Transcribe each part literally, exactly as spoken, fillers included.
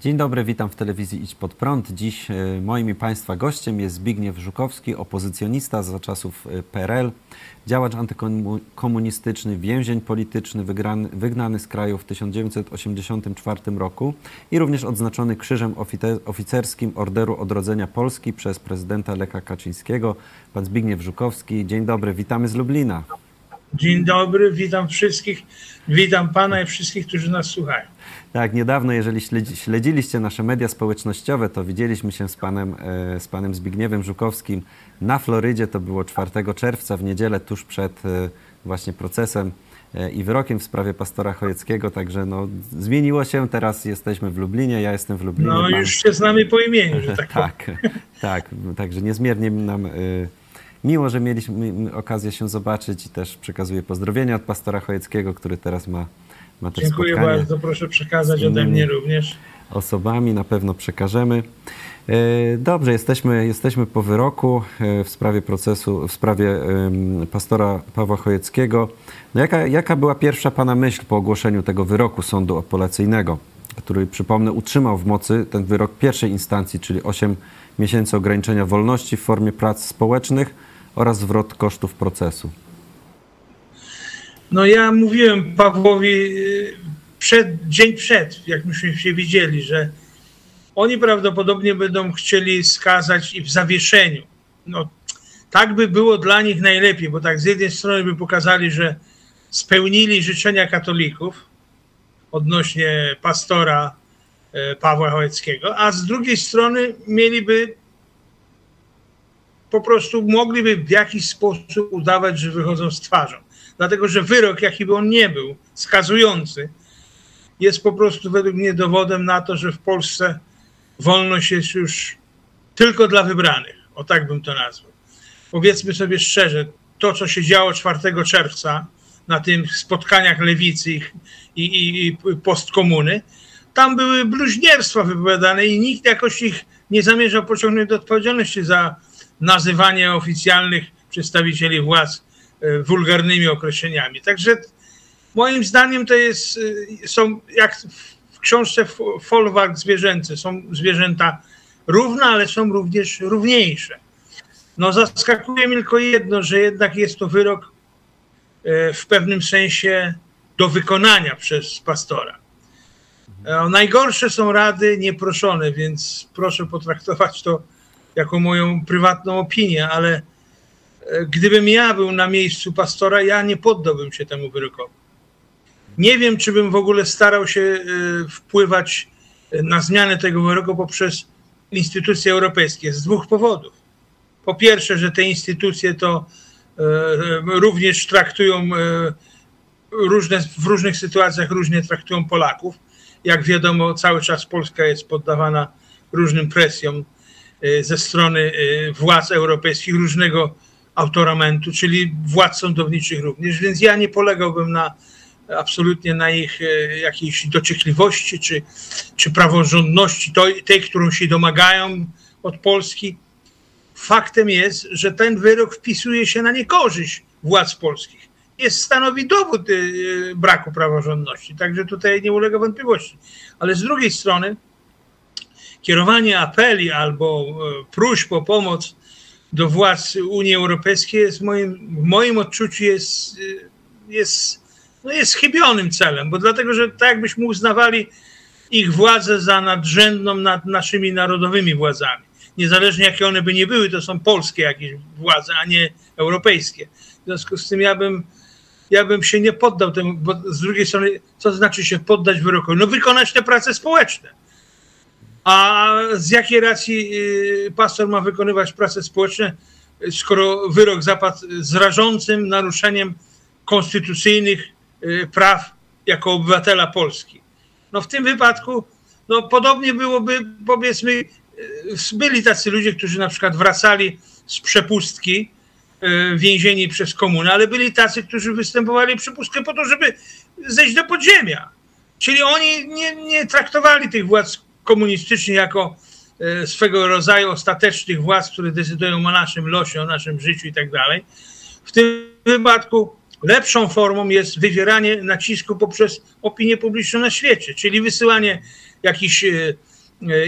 Dzień dobry, witam w telewizji Idź Pod Prąd. Dziś moim i Państwa gościem jest Zbigniew Żukowski, opozycjonista za czasów P R L, działacz antykomunistyczny, więzień polityczny, wygrany, wygnany z kraju w tysiąc dziewięćset osiemdziesiątym czwartym roku i również odznaczony Krzyżem Oficerskim Orderu Odrodzenia Polski przez prezydenta Lecha Kaczyńskiego. Pan Zbigniew Żukowski, dzień dobry, witamy z Lublina. Dzień dobry, witam wszystkich, witam Pana i wszystkich, którzy nas słuchają. Tak, niedawno, jeżeli śledzi, śledziliście nasze media społecznościowe, to widzieliśmy się z panem, z panem Zbigniewem Żukowskim na Florydzie. To było czwartego czerwca, w niedzielę, tuż przed właśnie procesem i wyrokiem w sprawie pastora Chojeckiego. Także no, zmieniło się, teraz jesteśmy w Lublinie, ja jestem w Lublinie. No pan... już się znamy po imieniu, że tak tak, tak, także niezmiernie nam... Miło, że mieliśmy okazję się zobaczyć i też przekazuję pozdrowienia od pastora Chojeckiego, który teraz ma, ma też spotkanie. Dziękuję bardzo, proszę przekazać ode mnie również. Osobami na pewno przekażemy. Dobrze, jesteśmy, jesteśmy po wyroku w sprawie procesu, w sprawie pastora Pawła Chojeckiego. No jaka, jaka była pierwsza Pana myśl po ogłoszeniu tego wyroku sądu apelacyjnego, który, przypomnę, utrzymał w mocy ten wyrok pierwszej instancji, czyli osiem miesięcy ograniczenia wolności w formie prac społecznych oraz zwrot kosztów procesu? No ja mówiłem Pawłowi przed, dzień przed, jak myśmy się widzieli, że oni prawdopodobnie będą chcieli skazać i w zawieszeniu. No, tak by było dla nich najlepiej, bo tak z jednej strony by pokazali, że spełnili życzenia katolików odnośnie pastora Pawła Chojeckiego, a z drugiej strony mieliby po prostu mogliby w jakiś sposób udawać, że wychodzą z twarzą. Dlatego, że wyrok, jaki by on nie był, skazujący, jest po prostu według mnie dowodem na to, że w Polsce wolność jest już tylko dla wybranych. O tak bym to nazwał. Powiedzmy sobie szczerze, to co się działo czwartego czerwca na tych spotkaniach lewicy i, i, i postkomuny, tam były bluźnierstwa wypowiadane i nikt jakoś ich nie zamierzał pociągnąć do odpowiedzialności za nazywanie oficjalnych przedstawicieli władz wulgarnymi określeniami. Także moim zdaniem to jest, są jak w książce Folwark zwierzęcy, są zwierzęta równe, ale są również równiejsze. No zaskakuje mi tylko jedno, że jednak jest to wyrok w pewnym sensie do wykonania przez pastora. Najgorsze są rady nieproszone, więc proszę potraktować to jako moją prywatną opinię, ale gdybym ja był na miejscu pastora, ja nie poddałbym się temu wyrokowi. Nie wiem, czy bym w ogóle starał się wpływać na zmianę tego wyroku poprzez instytucje europejskie z dwóch powodów. Po pierwsze, że te instytucje to również traktują różne, w różnych sytuacjach różnie traktują Polaków. Jak wiadomo, cały czas Polska jest poddawana różnym presjom ze strony władz europejskich, różnego autoramentu, czyli władz sądowniczych również, więc ja nie polegałbym na absolutnie na ich jakiejś dociekliwości czy, czy praworządności, tej, którą się domagają od Polski. Faktem jest, że ten wyrok wpisuje się na niekorzyść władz polskich. Jest stanowi dowód braku praworządności, także tutaj nie ulega wątpliwości. Ale z drugiej strony kierowanie apeli albo próśb o pomoc do władz Unii Europejskiej jest moim, w moim odczuciu jest, jest, no jest chybionym celem, bo dlatego, że tak jakbyśmy uznawali ich władzę za nadrzędną nad naszymi narodowymi władzami. Niezależnie jakie one by nie były, to są polskie jakieś władze, a nie europejskie. W związku z tym ja bym, ja bym się nie poddał temu, bo z drugiej strony co znaczy się poddać wyrokowi? No wykonać te prace społeczne. A z jakiej racji pastor ma wykonywać prace społeczne, skoro wyrok zapadł z rażącym naruszeniem konstytucyjnych praw jako obywatela Polski? No w tym wypadku no podobnie byłoby, powiedzmy, byli tacy ludzie, którzy na przykład wracali z przepustki więzieni przez komunę, ale byli tacy, którzy występowali przepustkę po to, żeby zejść do podziemia. Czyli oni nie, nie traktowali tych władz komunistycznych jako swego rodzaju ostatecznych władz, które decydują o naszym losie, o naszym życiu i tak dalej. W tym wypadku lepszą formą jest wywieranie nacisku poprzez opinię publiczną na świecie, czyli wysyłanie jakichś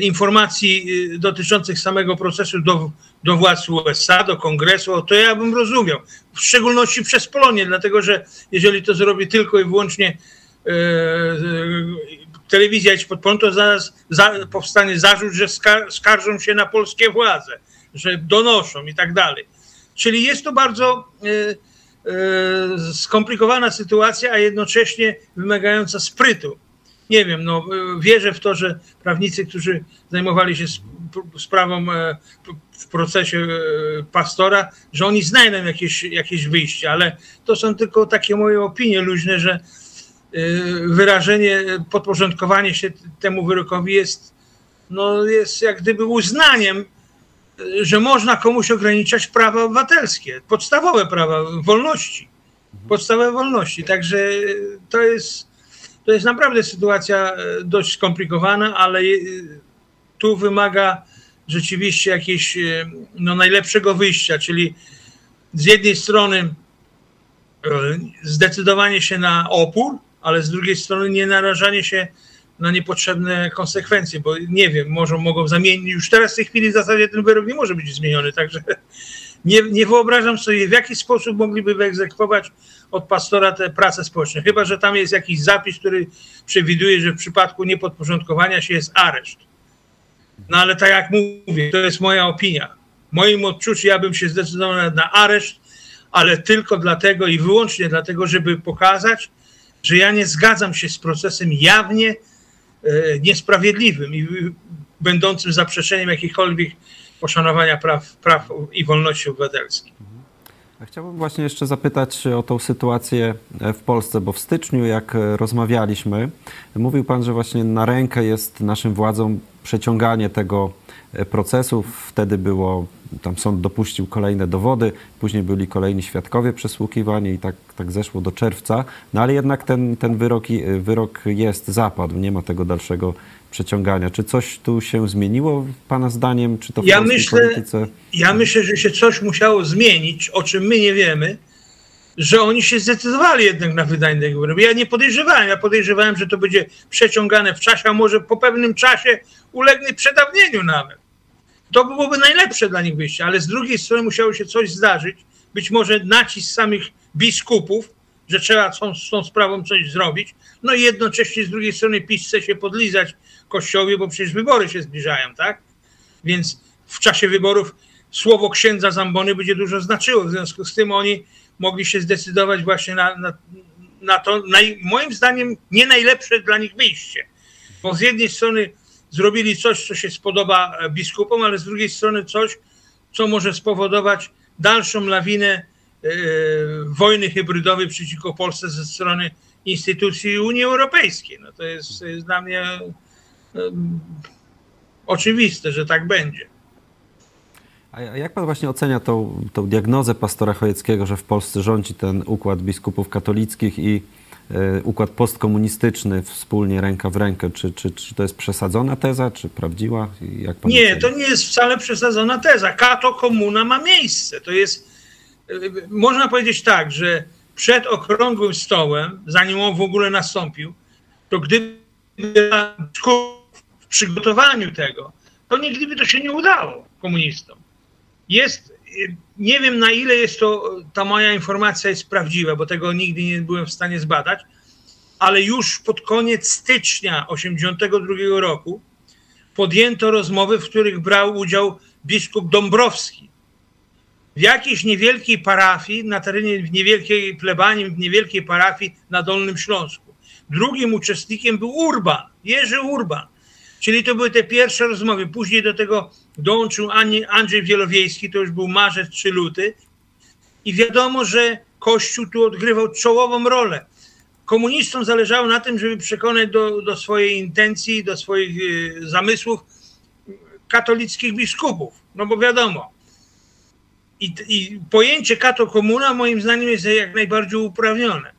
informacji dotyczących samego procesu do, do władz U S A, do Kongresu, to ja bym rozumiał. W szczególności przez Polonię, dlatego że jeżeli to zrobi tylko i wyłącznie e, telewizja Idź Pod Prąd, to zaraz za, powstanie zarzut, że skar, skarżą się na polskie władze, że donoszą i tak dalej. Czyli jest to bardzo e, e, skomplikowana sytuacja, a jednocześnie wymagająca sprytu. Nie wiem, no wierzę w to, że prawnicy, którzy zajmowali się sprawą w procesie Pastora, że oni znajdą jakieś, jakieś wyjście, ale to są tylko takie moje opinie luźne, że wyrażenie, podporządkowanie się temu wyrokowi jest, no jest jak gdyby uznaniem, że można komuś ograniczać prawa obywatelskie, podstawowe prawa, wolności, podstawowe wolności, także to jest... To jest naprawdę sytuacja dość skomplikowana, ale tu wymaga rzeczywiście jakiegoś no, najlepszego wyjścia, czyli z jednej strony zdecydowanie się na opór, ale z drugiej strony nie narażanie się na niepotrzebne konsekwencje, bo nie wiem, może mogą zamienić, już teraz w tej chwili w zasadzie ten wyrok nie może być zmieniony, także nie, nie wyobrażam sobie, w jaki sposób mogliby wyegzekwować od Pastora te prace społeczne, chyba że tam jest jakiś zapis, który przewiduje, że w przypadku niepodporządkowania się jest areszt. No ale tak jak mówię, to jest moja opinia. W moim odczuciu ja bym się zdecydował na areszt, ale tylko dlatego i wyłącznie dlatego, żeby pokazać, że ja nie zgadzam się z procesem jawnie e, niesprawiedliwym i będącym zaprzeczeniem jakichkolwiek poszanowania praw, praw i wolności obywatelskich. Chciałbym właśnie jeszcze zapytać o tą sytuację w Polsce, bo w styczniu, jak rozmawialiśmy, mówił Pan, że właśnie na rękę jest naszym władzom przeciąganie tego procesu. Wtedy było, tam sąd dopuścił kolejne dowody, później byli kolejni świadkowie przesłuchiwani i tak, tak zeszło do czerwca. No ale jednak ten, ten wyrok, wyrok jest, zapadł, nie ma tego dalszego przeciągania. Czy coś tu się zmieniło, Pana zdaniem? Czy to w ja myślę, polityce? Ja myślę, że się coś musiało zmienić, o czym my nie wiemy, że oni się zdecydowali jednak na wydanie tego wyroku. Ja nie podejrzewałem, ja podejrzewałem, że to będzie przeciągane w czasie, a może po pewnym czasie ulegnie przedawnieniu nawet. To byłoby najlepsze dla nich wyjście, ale z drugiej strony musiało się coś zdarzyć, być może nacisk samych biskupów, że trzeba z tą sprawą coś zrobić, no i jednocześnie z drugiej strony PiS chce się podlizać Kościołowi, bo przecież wybory się zbliżają, tak? Więc w czasie wyborów słowo księdza z ambony będzie dużo znaczyło, w związku z tym oni mogli się zdecydować właśnie na, na, na to, na, moim zdaniem, nie najlepsze dla nich wyjście, bo z jednej strony zrobili coś, co się spodoba biskupom, ale z drugiej strony coś, co może spowodować dalszą lawinę e, wojny hybrydowej przeciwko Polsce ze strony instytucji Unii Europejskiej. No to jest, to jest dla mnie e, oczywiste, że tak będzie. A jak Pan właśnie ocenia tą, tą diagnozę pastora Chojeckiego, że w Polsce rządzi ten układ biskupów katolickich i układ postkomunistyczny wspólnie ręka w rękę? Czy, czy, czy to jest przesadzona teza, czy prawdziwa? Jak pan nie, to nie jest wcale przesadzona teza. Kato komuna ma miejsce. To jest, można powiedzieć tak, że przed okrągłym stołem, zanim on w ogóle nastąpił, to gdyby w przygotowaniu tego, to nigdy by to się nie udało komunistom. Jest, nie wiem na ile jest to, ta moja informacja jest prawdziwa, bo tego nigdy nie byłem w stanie zbadać, ale już pod koniec stycznia tysiąc dziewięćset osiemdziesiątego drugiego roku podjęto rozmowy, w których brał udział biskup Dąbrowski. W jakiejś niewielkiej parafii, na terenie niewielkiej plebanii, w niewielkiej parafii na Dolnym Śląsku. Drugim uczestnikiem był Urban, Jerzy Urban. Czyli to były te pierwsze rozmowy. Później do tego dołączył Andrzej Wielowiejski, to już był marzec czy luty. I wiadomo, że Kościół tu odgrywał czołową rolę. Komunistom zależało na tym, żeby przekonać do, do swojej intencji, do swoich y, zamysłów katolickich biskupów. No bo wiadomo. I, i pojęcie kato-komuna moim zdaniem jest jak najbardziej uprawnione.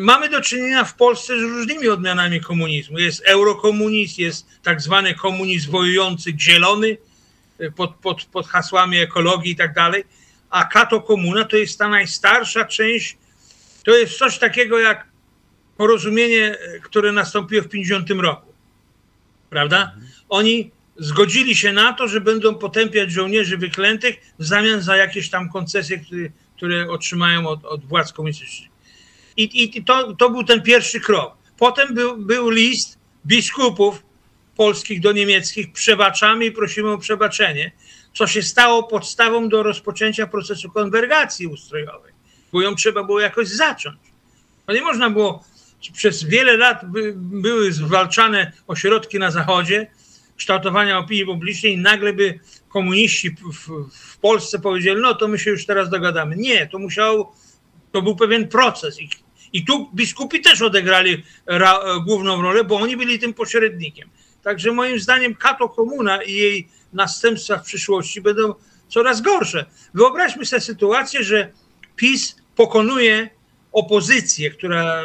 Mamy do czynienia w Polsce z różnymi odmianami komunizmu. Jest eurokomunizm, jest tak zwany komunizm wojujący, zielony, pod, pod, pod hasłami ekologii i tak dalej. A kato komuna to jest ta najstarsza część, to jest coś takiego jak porozumienie, które nastąpiło w tysiąc dziewięćset pięćdziesiątym roku. prawda? Oni zgodzili się na to, że będą potępiać żołnierzy wyklętych w zamian za jakieś tam koncesje, które, które otrzymają od, od władz komunistycznych. I, i to, to był ten pierwszy krok. Potem był, był list biskupów polskich do niemieckich: przebaczamy i prosimy o przebaczenie, co się stało podstawą do rozpoczęcia procesu konwergacji ustrojowej, bo ją trzeba było jakoś zacząć. No nie można było, przez wiele lat by, były zwalczane ośrodki na Zachodzie, kształtowania opinii publicznej, i nagle by komuniści w, w Polsce powiedzieli: no to my się już teraz dogadamy. Nie, to musiało, to był pewien proces. I, i tu biskupi też odegrali ra, główną rolę, bo oni byli tym pośrednikiem. Także moim zdaniem katokomuna i jej następstwa w przyszłości będą coraz gorsze. Wyobraźmy sobie sytuację, że PiS pokonuje opozycję, która,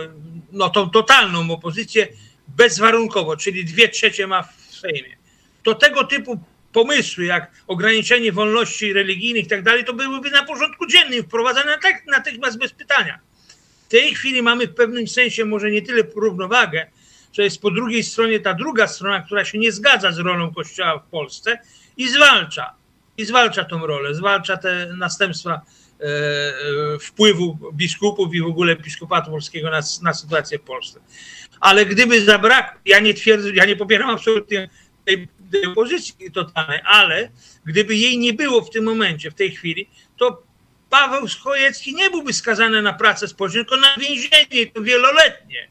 no tą totalną opozycję, bezwarunkowo, czyli dwie trzecie ma w Sejmie. To tego typu pomysły, jak ograniczenie wolności religijnych i tak dalej, to byłyby na porządku dziennym wprowadzane tak natychmiast bez pytania. W tej chwili mamy w pewnym sensie może nie tyle równowagę, że jest po drugiej stronie ta druga strona, która się nie zgadza z rolą Kościoła w Polsce i zwalcza, i zwalcza tą rolę, zwalcza te następstwa e, e, wpływu biskupów i w ogóle episkopatu polskiego na, na sytuację w Polsce. Ale gdyby zabrakło, ja nie twierdzę, ja nie popieram absolutnie tej, tej pozycji totalnej, ale gdyby jej nie było w tym momencie, w tej chwili, to Paweł Chojecki nie byłby skazany na pracę społeczną, tylko na więzienie, to wieloletnie.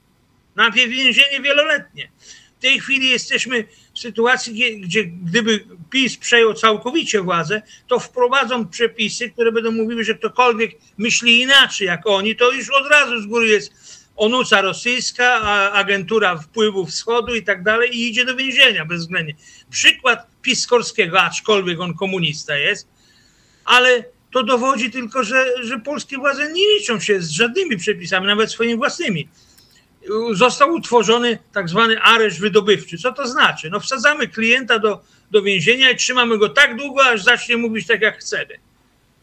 Na więzienie wieloletnie. W tej chwili jesteśmy w sytuacji, gdzie gdyby PiS przejął całkowicie władzę, to wprowadzą przepisy, które będą mówiły, że ktokolwiek myśli inaczej jak oni, to już od razu z góry jest onuca rosyjska, agentura wpływów wschodu i tak dalej, i idzie do więzienia bezwzględnie. Przykład Piskorskiego, aczkolwiek on komunista jest, ale to dowodzi tylko, że, że polskie władze nie liczą się z żadnymi przepisami, nawet swoimi własnymi. Został utworzony tak zwany areszt wydobywczy. Co to znaczy? No wsadzamy klienta do, do więzienia i trzymamy go tak długo, aż zacznie mówić tak, jak chcemy.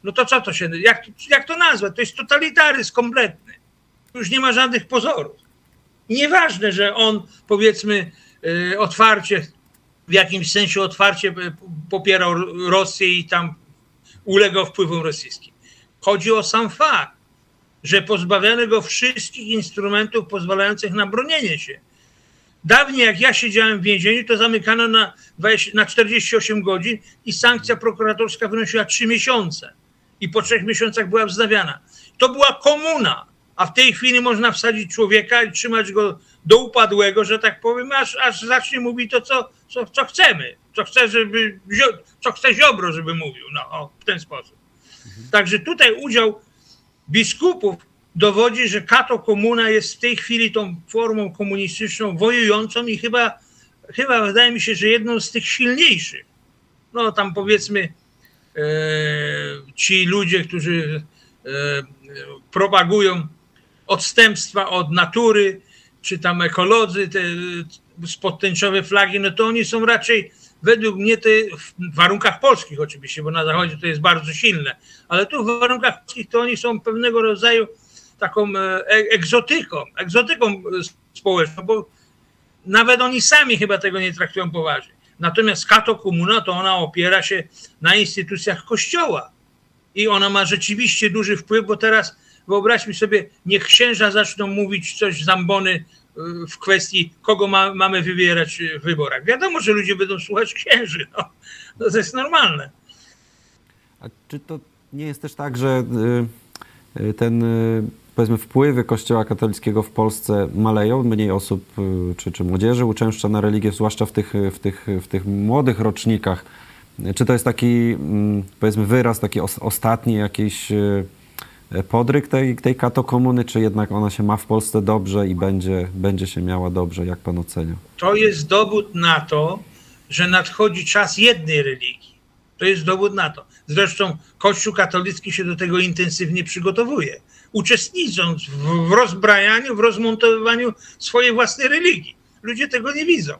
No to co to się... Jak, jak to nazwać? To jest totalitaryzm kompletny. Już nie ma żadnych pozorów. Nieważne, że on, powiedzmy, yy, otwarcie, w jakimś sensie otwarcie popierał Rosję i tam ulegał wpływom rosyjskim. Chodzi o sam fakt, że pozbawiano go wszystkich instrumentów pozwalających na bronienie się. Dawniej, jak ja siedziałem w więzieniu, to zamykano na, dwadzieścia, na czterdzieści osiem godzin i sankcja prokuratorska wynosiła trzy miesiące. I po trzech miesiącach była wznawiana. To była komuna, a w tej chwili można wsadzić człowieka i trzymać go do upadłego, że tak powiem, aż, aż zacznie mówić to, co, co, co chcemy. Co chce, żeby, co chce Ziobro, żeby mówił. No, o, w ten sposób. Mhm. Także tutaj udział biskupów dowodzi, że katokomuna jest w tej chwili tą formą komunistyczną wojującą i chyba, chyba wydaje mi się, że jedną z tych silniejszych. No tam powiedzmy e, ci ludzie, którzy e, propagują odstępstwa od natury, czy tam ekolodzy, te spod tęczowe flagi, no to oni są raczej według mnie te, w warunkach polskich oczywiście, bo na Zachodzie to jest bardzo silne, ale tu w warunkach polskich to oni są pewnego rodzaju taką egzotyką, egzotyką społeczną, bo nawet oni sami chyba tego nie traktują poważnie. Natomiast katokomuna to ona opiera się na instytucjach Kościoła i ona ma rzeczywiście duży wpływ, bo teraz wyobraźmy sobie, niech księża zaczną mówić coś z ambony w kwestii, kogo ma, mamy wybierać w wyborach. Wiadomo, że ludzie będą słuchać księży. No. No to jest normalne. A czy to nie jest też tak, że ten, powiedzmy, wpływy Kościoła katolickiego w Polsce maleją? Mniej osób czy, czy młodzieży uczęszcza na religię, zwłaszcza w tych, w tych, w tych młodych rocznikach. Czy to jest taki, powiedzmy, wyraz, taki ostatni jakiś podryk tej, tej katokomuny, czy jednak ona się ma w Polsce dobrze i będzie, będzie się miała dobrze, jak pan ocenia? To jest dowód na to, że nadchodzi czas jednej religii. To jest dowód na to. Zresztą Kościół katolicki się do tego intensywnie przygotowuje, uczestnicząc w, w rozbrajaniu, w rozmontowywaniu swojej własnej religii. Ludzie tego nie widzą.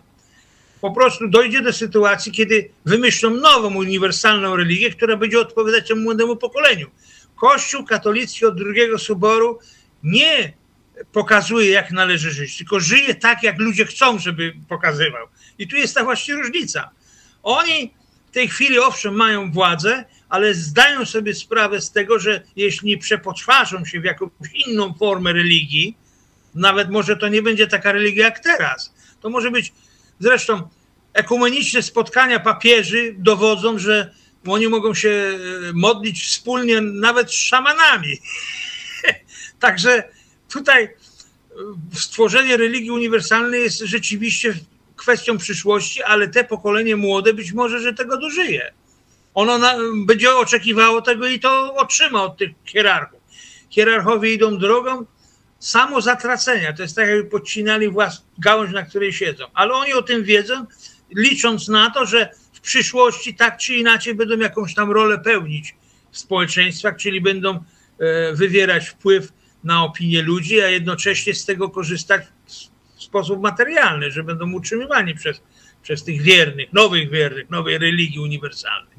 Po prostu dojdzie do sytuacji, kiedy wymyślą nową, uniwersalną religię, która będzie odpowiadać temu młodemu pokoleniu. Kościół katolicki od drugiego Soboru nie pokazuje, jak należy żyć, tylko żyje tak, jak ludzie chcą, żeby pokazywał. I tu jest ta właśnie różnica. Oni w tej chwili owszem mają władzę, ale zdają sobie sprawę z tego, że jeśli przepoczwarzą się w jakąś inną formę religii, nawet może to nie będzie taka religia jak teraz, to może być, zresztą ekumeniczne spotkania papieży dowodzą, że oni mogą się modlić wspólnie nawet z szamanami. Także tutaj stworzenie religii uniwersalnej jest rzeczywiście kwestią przyszłości, ale te pokolenie młode być może, że tego dożyje. Ono na, będzie oczekiwało tego i to otrzyma od tych hierarchów. Hierarchowie idą drogą samozatracenia. To jest tak, jakby podcinali własną gałąź, na której siedzą. Ale oni o tym wiedzą, licząc na to, że w przyszłości tak czy inaczej będą jakąś tam rolę pełnić w społeczeństwach, czyli będą wywierać wpływ na opinię ludzi, a jednocześnie z tego korzystać w sposób materialny, że będą utrzymywani przez, przez tych wiernych, nowych wiernych, nowej religii uniwersalnej.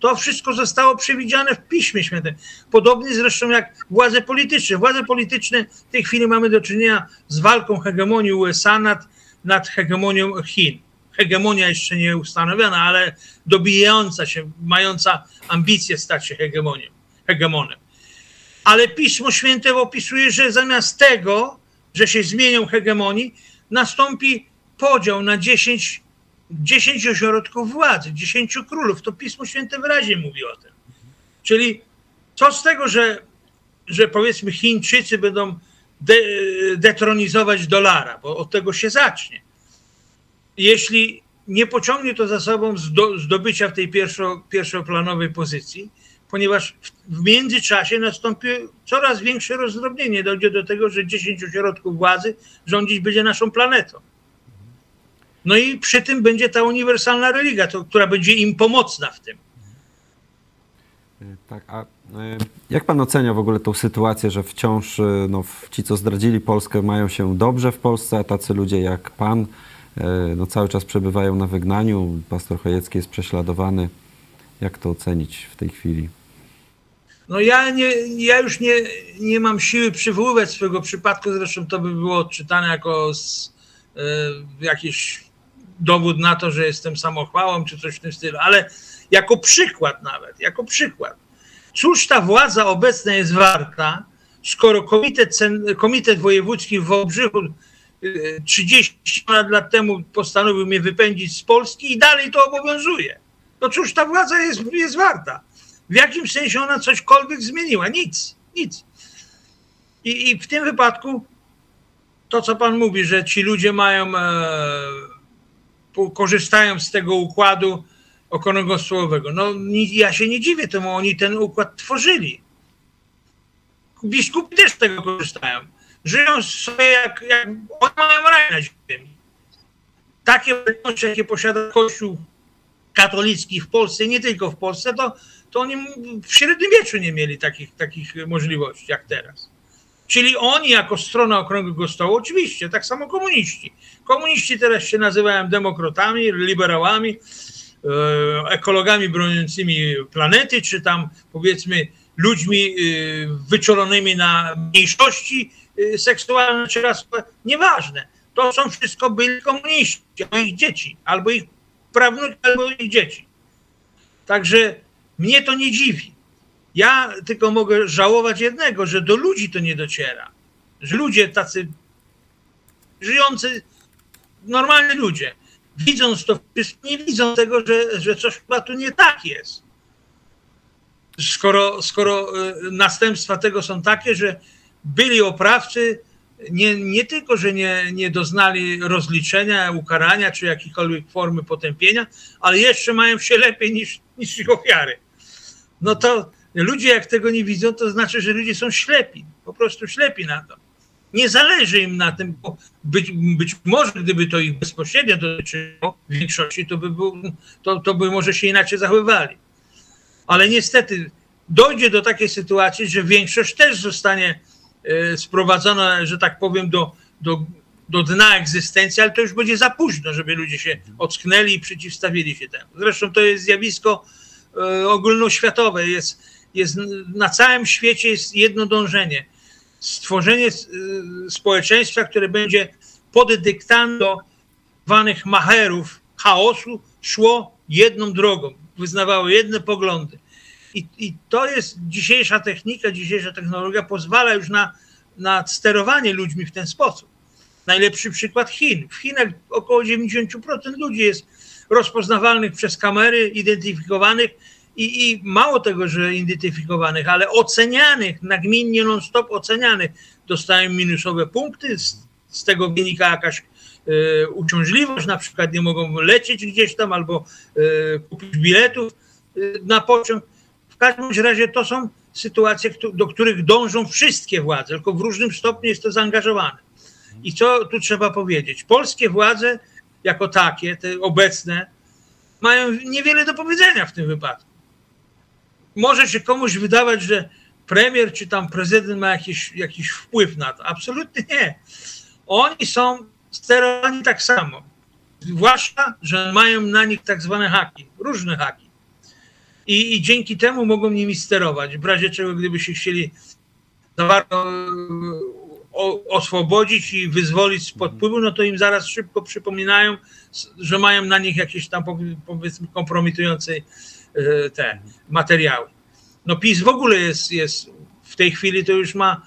To wszystko zostało przewidziane w Piśmie Świętym. Podobnie zresztą jak władze polityczne. Władze polityczne w tej chwili mamy do czynienia z walką hegemonii U S A nad, nad hegemonią Chin. Hegemonia jeszcze nie ustanowiona, ale dobijająca się, mająca ambicje stać się hegemoniem, hegemonem. Ale Pismo Święte opisuje, że zamiast tego, że się zmienią hegemonii, nastąpi podział na dziesięć, dziesięć ośrodków władzy, dziesięciu królów. To Pismo Święte wyraźnie mówi o tym. Czyli co z tego, że, że powiedzmy Chińczycy będą de, detronizować dolara, bo od tego się zacznie. Jeśli nie pociągnie to za sobą zdo, zdobycia w tej pierwszo, pierwszoplanowej pozycji, ponieważ w międzyczasie nastąpi coraz większe rozdrobnienie. Dojdzie do tego, że dziesięć ośrodków władzy rządzić będzie naszą planetą. No i przy tym będzie ta uniwersalna religia, to, która będzie im pomocna w tym. Tak, a jak pan ocenia w ogóle tą sytuację, że wciąż no, ci, co zdradzili Polskę, mają się dobrze w Polsce, a tacy ludzie jak pan no, cały czas przebywają na wygnaniu, pastor Chojecki jest prześladowany. Jak to ocenić w tej chwili? No ja, nie, ja już nie, nie mam siły przywoływać swojego przypadku, zresztą to by było odczytane jako z, y, jakiś dowód na to, że jestem samochwałą czy coś w tym stylu, ale jako przykład nawet, jako przykład. Cóż ta władza obecna jest warta, skoro Komitet, Komitet Wojewódzki w Wałbrzychu y, trzydzieści lat temu postanowił mnie wypędzić z Polski i dalej to obowiązuje. No cóż ta władza jest, jest warta? W jakim sensie ona cośkolwiek zmieniła? Nic, nic. I, i w tym wypadku to, co pan mówi, że ci ludzie mają, e, korzystają z tego układu okonogostołowego. No ja się nie dziwię temu, oni ten układ tworzyli. Biskupi też z tego korzystają. Żyją sobie jak, jak oni mają raj na ziemi. Takie wartości, jakie posiada Kościół katolicki w Polsce, nie tylko w Polsce, to, to oni w średniowieczu nie mieli takich, takich możliwości jak teraz. Czyli oni jako strona Okrągłego Stołu, oczywiście, tak samo komuniści. Komuniści teraz się nazywają demokratami, liberałami, ekologami broniącymi planety, czy tam powiedzmy ludźmi wyczulonymi na mniejszości seksualne czy rasowe, nieważne. To są wszystko byli komuniści, albo ich dzieci, albo ich prawnuki albo ich dzieci. Także mnie to nie dziwi. Ja tylko mogę żałować jednego, że do ludzi to nie dociera. Że ludzie tacy żyjący, normalni ludzie, widząc to wszystko, nie widzą tego, że, że coś chyba tu nie tak jest. Skoro, skoro następstwa tego są takie, że byli oprawcy Nie, nie tylko, że nie, nie doznali rozliczenia, ukarania czy jakiejkolwiek formy potępienia, ale jeszcze mają się lepiej niż, niż ich ofiary. No to ludzie jak tego nie widzą, to znaczy, że ludzie są ślepi, po prostu ślepi na to. Nie zależy im na tym, bo być, być może gdyby to ich bezpośrednio dotyczyło w większości, to by, był, to, to by może się inaczej zachowywali. Ale niestety dojdzie do takiej sytuacji, że większość też zostanie sprowadzone, że tak powiem, do, do, do dna egzystencji, ale to już będzie za późno, żeby ludzie się ocknęli i przeciwstawili się temu. Zresztą to jest zjawisko e, ogólnoświatowe. Jest, jest, na całym świecie jest jedno dążenie. Stworzenie e, społeczeństwa, które będzie pod dyktando zwanych maherów chaosu szło jedną drogą, wyznawało jedne poglądy. I, i to jest dzisiejsza technika, dzisiejsza technologia pozwala już na, na sterowanie ludźmi w ten sposób. Najlepszy przykład Chin. W Chinach około dziewięćdziesiąt procent ludzi jest rozpoznawalnych przez kamery, identyfikowanych i, i mało tego, że identyfikowanych, ale ocenianych, nagminnie non-stop ocenianych. Dostają minusowe punkty, z, z tego wynika jakaś y, uciążliwość, na przykład nie mogą lecieć gdzieś tam albo y, kupić biletów y, na pociąg. W każdym razie to są sytuacje, do których dążą wszystkie władze, tylko w różnym stopniu jest to zaangażowane. I co tu trzeba powiedzieć? Polskie władze jako takie, te obecne, mają niewiele do powiedzenia w tym wypadku. Może się komuś wydawać, że premier czy tam prezydent ma jakiś, jakiś wpływ na to. Absolutnie nie. Oni są sterowani tak samo. Zwłaszcza, że mają na nich tak zwane haki, różne haki. I, i dzięki temu mogą nimi sterować. W razie czego, gdyby się chcieli zawarto oswobodzić i wyzwolić spod wpływu, no to im zaraz szybko przypominają, że mają na nich jakieś tam, powiedzmy, kompromitujące te materiały. No PiS w ogóle jest, jest w tej chwili to już ma,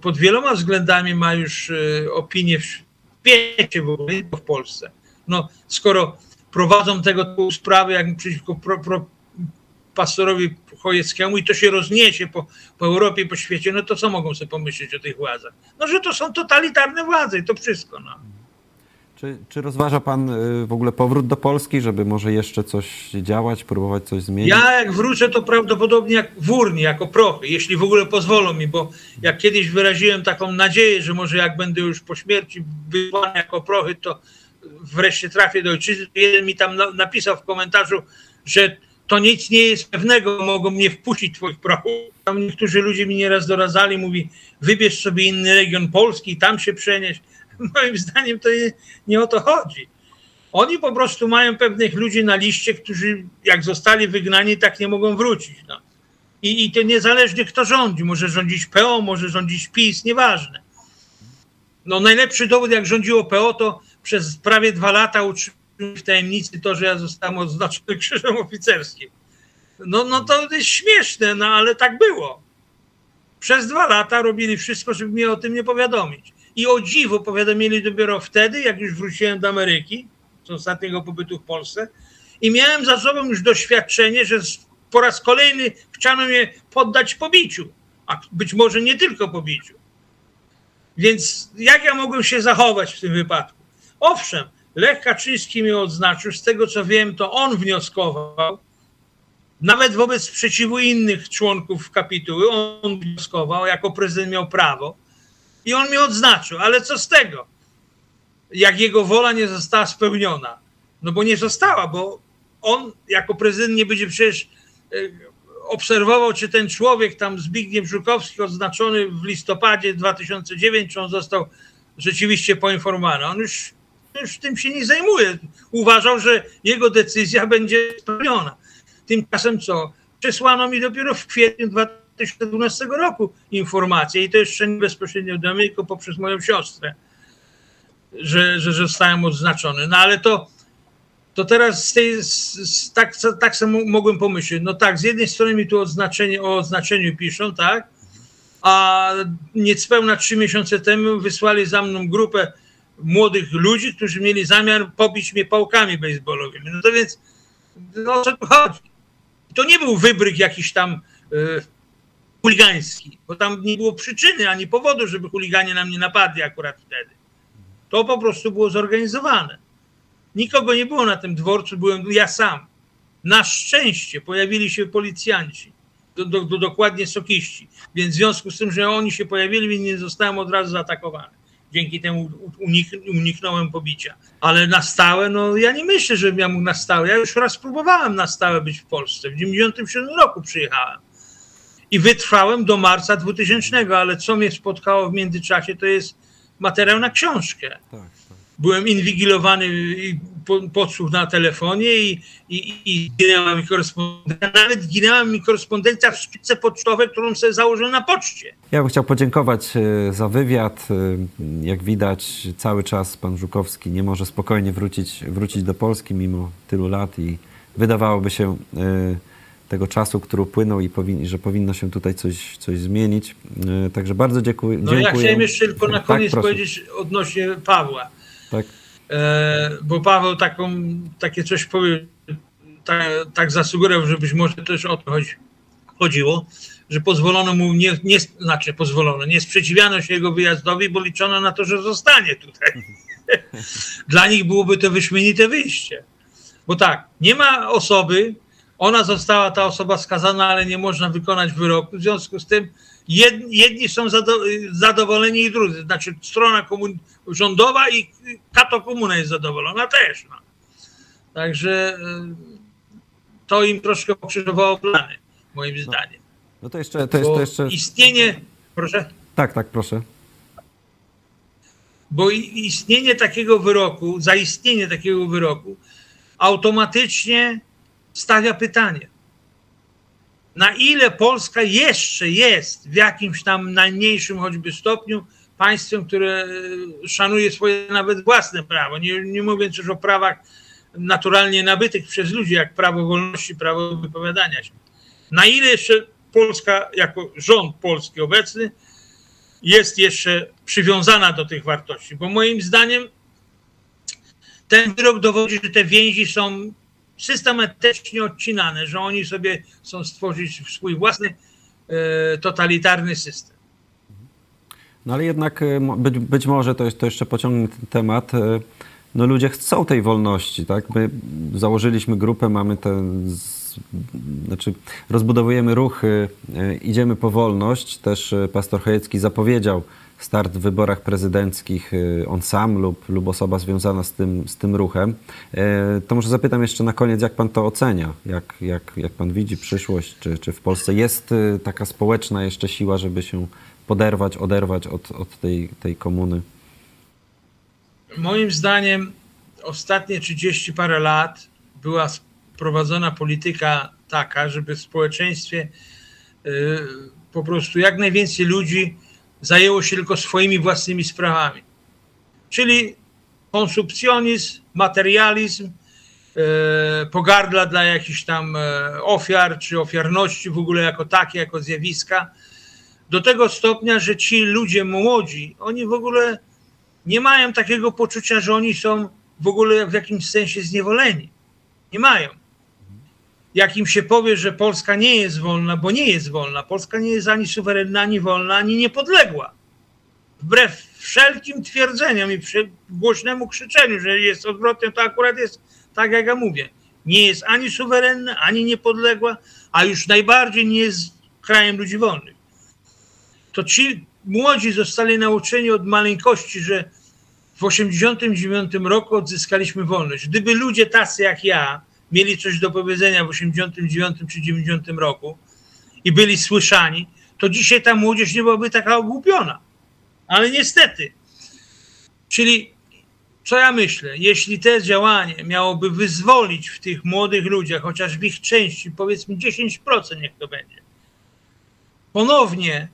pod wieloma względami ma już opinię w świecie, w ogóle w Polsce. No skoro prowadzą tego typu sprawy, jak przeciwko pro, pro, pastorowi Chojeckiemu i to się rozniesie po, po Europie, po świecie, no to co mogą sobie pomyśleć o tych władzach? No, że to są totalitarne władze i to wszystko. No. Czy, czy rozważa pan w ogóle powrót do Polski, żeby może jeszcze coś działać, próbować coś zmienić? Ja jak wrócę, to prawdopodobnie jak w urnie, jako prochy, jeśli w ogóle pozwolą mi, bo jak kiedyś wyraziłem taką nadzieję, że może jak będę już po śmierci wysłany jako prochy, to wreszcie trafię do ojczyzny. Jeden mi tam napisał w komentarzu, że to nic nie jest pewnego, mogą mnie wpuścić twoich prochów. Tam niektórzy ludzie mi nieraz doradzali, mówi, wybierz sobie inny region Polski i tam się przenieś. Moim zdaniem to nie, nie o to chodzi. Oni po prostu mają pewnych ludzi na liście, którzy jak zostali wygnani, tak nie mogą wrócić. No. I, I to niezależnie kto rządzi. Może rządzić P O, może rządzić PiS, nieważne. No najlepszy dowód, jak rządziło P O, to przez prawie dwa lata utrzymywało w tajemnicy to, że ja zostałem odznaczony Krzyżem Oficerskim. No, no to jest śmieszne, no ale tak było. Przez dwa lata robili wszystko, żeby mnie o tym nie powiadomić. I o dziwo powiadomili dopiero wtedy, jak już wróciłem do Ameryki, z ostatniego pobytu w Polsce, i miałem za sobą już doświadczenie, że po raz kolejny chciano mnie poddać pobiciu, a być może nie tylko pobiciu. Więc jak ja mogłem się zachować w tym wypadku? Owszem, Lech Kaczyński mnie odznaczył, z tego co wiem, to on wnioskował, nawet wobec sprzeciwu innych członków kapituły, on wnioskował, jako prezydent miał prawo i on mnie odznaczył, ale co z tego, jak jego wola nie została spełniona? No bo nie została, bo on jako prezydent nie będzie przecież obserwował, czy ten człowiek tam, Zbigniew Żukowski, odznaczony w listopadzie dwa tysiące dziewiątego, czy on został rzeczywiście poinformowany. On już już tym się nie zajmuje. Uważał, że jego decyzja będzie spełniona. Tymczasem co? Przesłano mi dopiero w kwietniu dwa tysiące dwunastego roku informację i to jeszcze nie bezpośrednio do mnie, tylko poprzez moją siostrę, że, że zostałem odznaczony. No ale to, to teraz z tej, z, z, tak, tak samo mogłem pomyśleć. No tak, z jednej strony mi tu odznaczenie, o odznaczeniu piszą, tak? A niespełna trzy miesiące temu wysłali za mną grupę młodych ludzi, którzy mieli zamiar pobić mnie pałkami bejsbolowymi. No to więc, no o co tu chodzi? To nie był wybryk jakiś tam yy, chuligański, bo tam nie było przyczyny ani powodu, żeby chuliganie na mnie napadli akurat wtedy. To po prostu było zorganizowane. Nikogo nie było na tym dworcu, byłem ja sam. Na szczęście pojawili się policjanci, do, do, do, dokładnie sokiści, więc w związku z tym, że oni się pojawili, nie zostałem od razu zaatakowany. Dzięki temu unik uniknąłem pobicia. Ale na stałe, no ja nie myślę, żebym ja mógł na stałe. Ja już raz próbowałem na stałe być w Polsce. W dziewięćdziesiątym siódmym roku przyjechałem. I wytrwałem do marca dwutysięcznego, ale co mnie spotkało w międzyczasie, to jest materiał na książkę. Tak, tak. byłem inwigilowany i podsłuch na telefonie i, i, i ginęła mi korespondencja. Nawet ginęła mi korespondencja w skrzynce pocztowej, którą sobie założył na poczcie. Ja bym chciał podziękować za wywiad. Jak widać, cały czas pan Żukowski nie może spokojnie wrócić, wrócić do Polski mimo tylu lat i wydawałoby się tego czasu, który upłynął i powin, że powinno się tutaj coś, coś zmienić. Także bardzo dziękuję. No ja chciałem jeszcze tylko na koniec tak, powiedzieć odnośnie Pawła. Tak. E, bo Paweł taką, takie coś powie, tak, tak zasugerował, że być może też o to chodzi, chodziło, że pozwolono mu, nie, nie, znaczy pozwolono, nie sprzeciwiano się jego wyjazdowi, bo liczono na to, że zostanie tutaj. Dla nich byłoby to wyśmienite wyjście. Bo tak, nie ma osoby, ona została, ta osoba skazana, ale nie można wykonać wyroku, w związku z tym jed, jedni są zado, zadowoleni i drudzy, znaczy strona komun, rządowa i katokomuna jest zadowolona też. No. Także to im troszkę pokrzyżowało plany, moim zdaniem. No, no to jeszcze, to jest, to jeszcze... istnienie, proszę? Tak, tak, proszę. Bo istnienie takiego wyroku, zaistnienie takiego wyroku automatycznie stawia pytanie, na ile Polska jeszcze jest w jakimś tam najmniejszym choćby stopniu państwem, które szanuje swoje nawet własne prawo, nie, nie mówiąc już o prawach naturalnie nabytych przez ludzi, jak prawo wolności, prawo wypowiadania się. Na ile jeszcze Polska, jako rząd polski obecny, jest jeszcze przywiązana do tych wartości, bo moim zdaniem ten wyrok dowodzi, że te więzi są systematycznie odcinane, że oni sobie chcą stworzyć swój własny e, totalitarny system. No ale jednak być, być może, to, jest, to jeszcze pociągnie ten temat, no ludzie chcą tej wolności, tak? My założyliśmy grupę, mamy ten, znaczy rozbudowujemy ruchy, idziemy po wolność, też pastor Chojecki zapowiedział start w wyborach prezydenckich, on sam lub, lub osoba związana z tym, z tym ruchem. To może zapytam jeszcze na koniec, jak pan to ocenia? Jak, jak, jak pan widzi przyszłość? Czy, czy w Polsce jest taka społeczna jeszcze siła, żeby się poderwać, oderwać od, od tej, tej komuny? Moim zdaniem ostatnie trzydzieści parę lat była prowadzona polityka taka, żeby w społeczeństwie po prostu jak najwięcej ludzi zajęło się tylko swoimi własnymi sprawami. Czyli konsumpcjonizm, materializm, e, pogardla dla jakichś tam ofiar, czy ofiarności w ogóle jako takie, jako zjawiska. Do tego stopnia, że ci ludzie młodzi, oni w ogóle nie mają takiego poczucia, że oni są w ogóle w jakimś sensie zniewoleni. Nie mają. Jak im się powie, że Polska nie jest wolna, bo nie jest wolna. Polska nie jest ani suwerenna, ani wolna, ani niepodległa. Wbrew wszelkim twierdzeniom i głośnemu krzyczeniu, że jest odwrotnie, to akurat jest tak, jak ja mówię. Nie jest ani suwerenna, ani niepodległa, a już najbardziej nie jest krajem ludzi wolnych. To ci młodzi zostali nauczeni od maleńkości, że w osiemdziesiątym dziewiątym roku odzyskaliśmy wolność. Gdyby ludzie tacy jak ja mieli coś do powiedzenia w osiemdziesiątym dziewiątym czy dziewięćdziesiątym roku i byli słyszani, to dzisiaj ta młodzież nie byłaby taka ogłupiona. Ale niestety. Czyli co ja myślę? Jeśli to działanie miałoby wyzwolić w tych młodych ludziach, chociaż w ich części, powiedzmy dziesięć procent niech to będzie, ponownie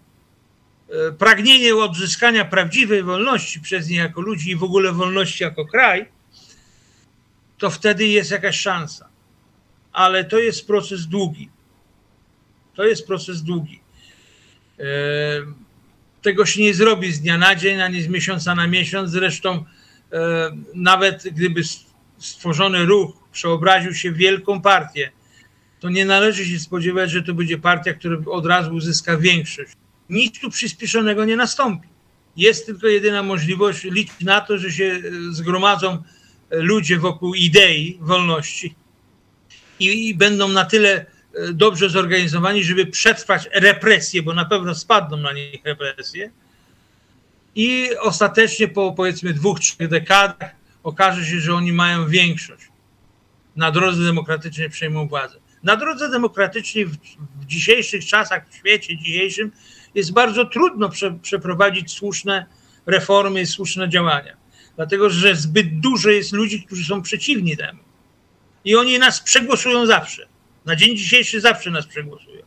pragnienie odzyskania prawdziwej wolności przez nich jako ludzi i w ogóle wolności jako kraj, to wtedy jest jakaś szansa. Ale to jest proces długi. To jest proces długi. Eee, tego się nie zrobi z dnia na dzień, ani z miesiąca na miesiąc. Zresztą e, nawet gdyby stworzony ruch przeobraził się w wielką partię, to nie należy się spodziewać, że to będzie partia, która od razu uzyska większość. Nic tu przyspieszonego nie nastąpi. Jest tylko jedyna możliwość, liczyć na to, że się zgromadzą ludzie wokół idei wolności i, i będą na tyle dobrze zorganizowani, żeby przetrwać represje, bo na pewno spadną na nich represje i ostatecznie po powiedzmy dwóch, trzech dekadach okaże się, że oni mają większość. Na drodze demokratycznej przejmą władzę. Na drodze demokratycznej w, w dzisiejszych czasach, w świecie dzisiejszym jest bardzo trudno prze, przeprowadzić słuszne reformy i słuszne działania. dlatego że zbyt dużo jest ludzi, którzy są przeciwni temu. I oni nas przegłosują zawsze. Na dzień dzisiejszy zawsze nas przegłosują.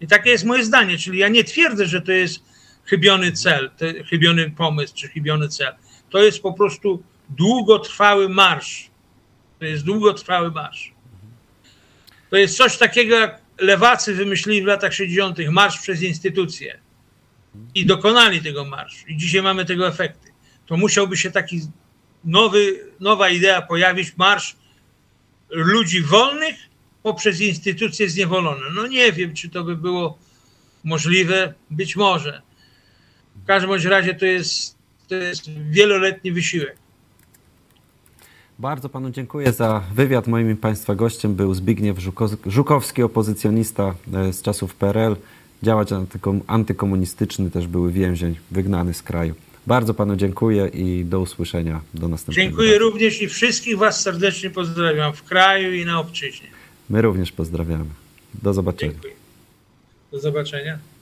I takie jest moje zdanie, czyli ja nie twierdzę, że to jest chybiony cel, chybiony pomysł czy chybiony cel. To jest po prostu długotrwały marsz. To jest długotrwały marsz. To jest coś takiego, jak lewacy wymyślili w latach sześćdziesiątych marsz przez instytucje. I dokonali tego marszu. I dzisiaj mamy tego efekty. To musiałby się taki nowy, nowa idea pojawić, marsz ludzi wolnych poprzez instytucje zniewolone. No nie wiem, czy to by było możliwe. Być może. W każdym razie to jest, to jest wieloletni wysiłek. Bardzo panu dziękuję za wywiad. Moim państwa gościem był Zbigniew Żukowski, opozycjonista z czasów P R L. Działacz antykomunistyczny, też były więzień, wygnany z kraju. Bardzo panu dziękuję i do usłyszenia, do następnego. Dziękuję razu. Również i wszystkich was serdecznie pozdrawiam w kraju i na obczyźnie. My również pozdrawiamy. Do zobaczenia. Dziękuję. Do zobaczenia.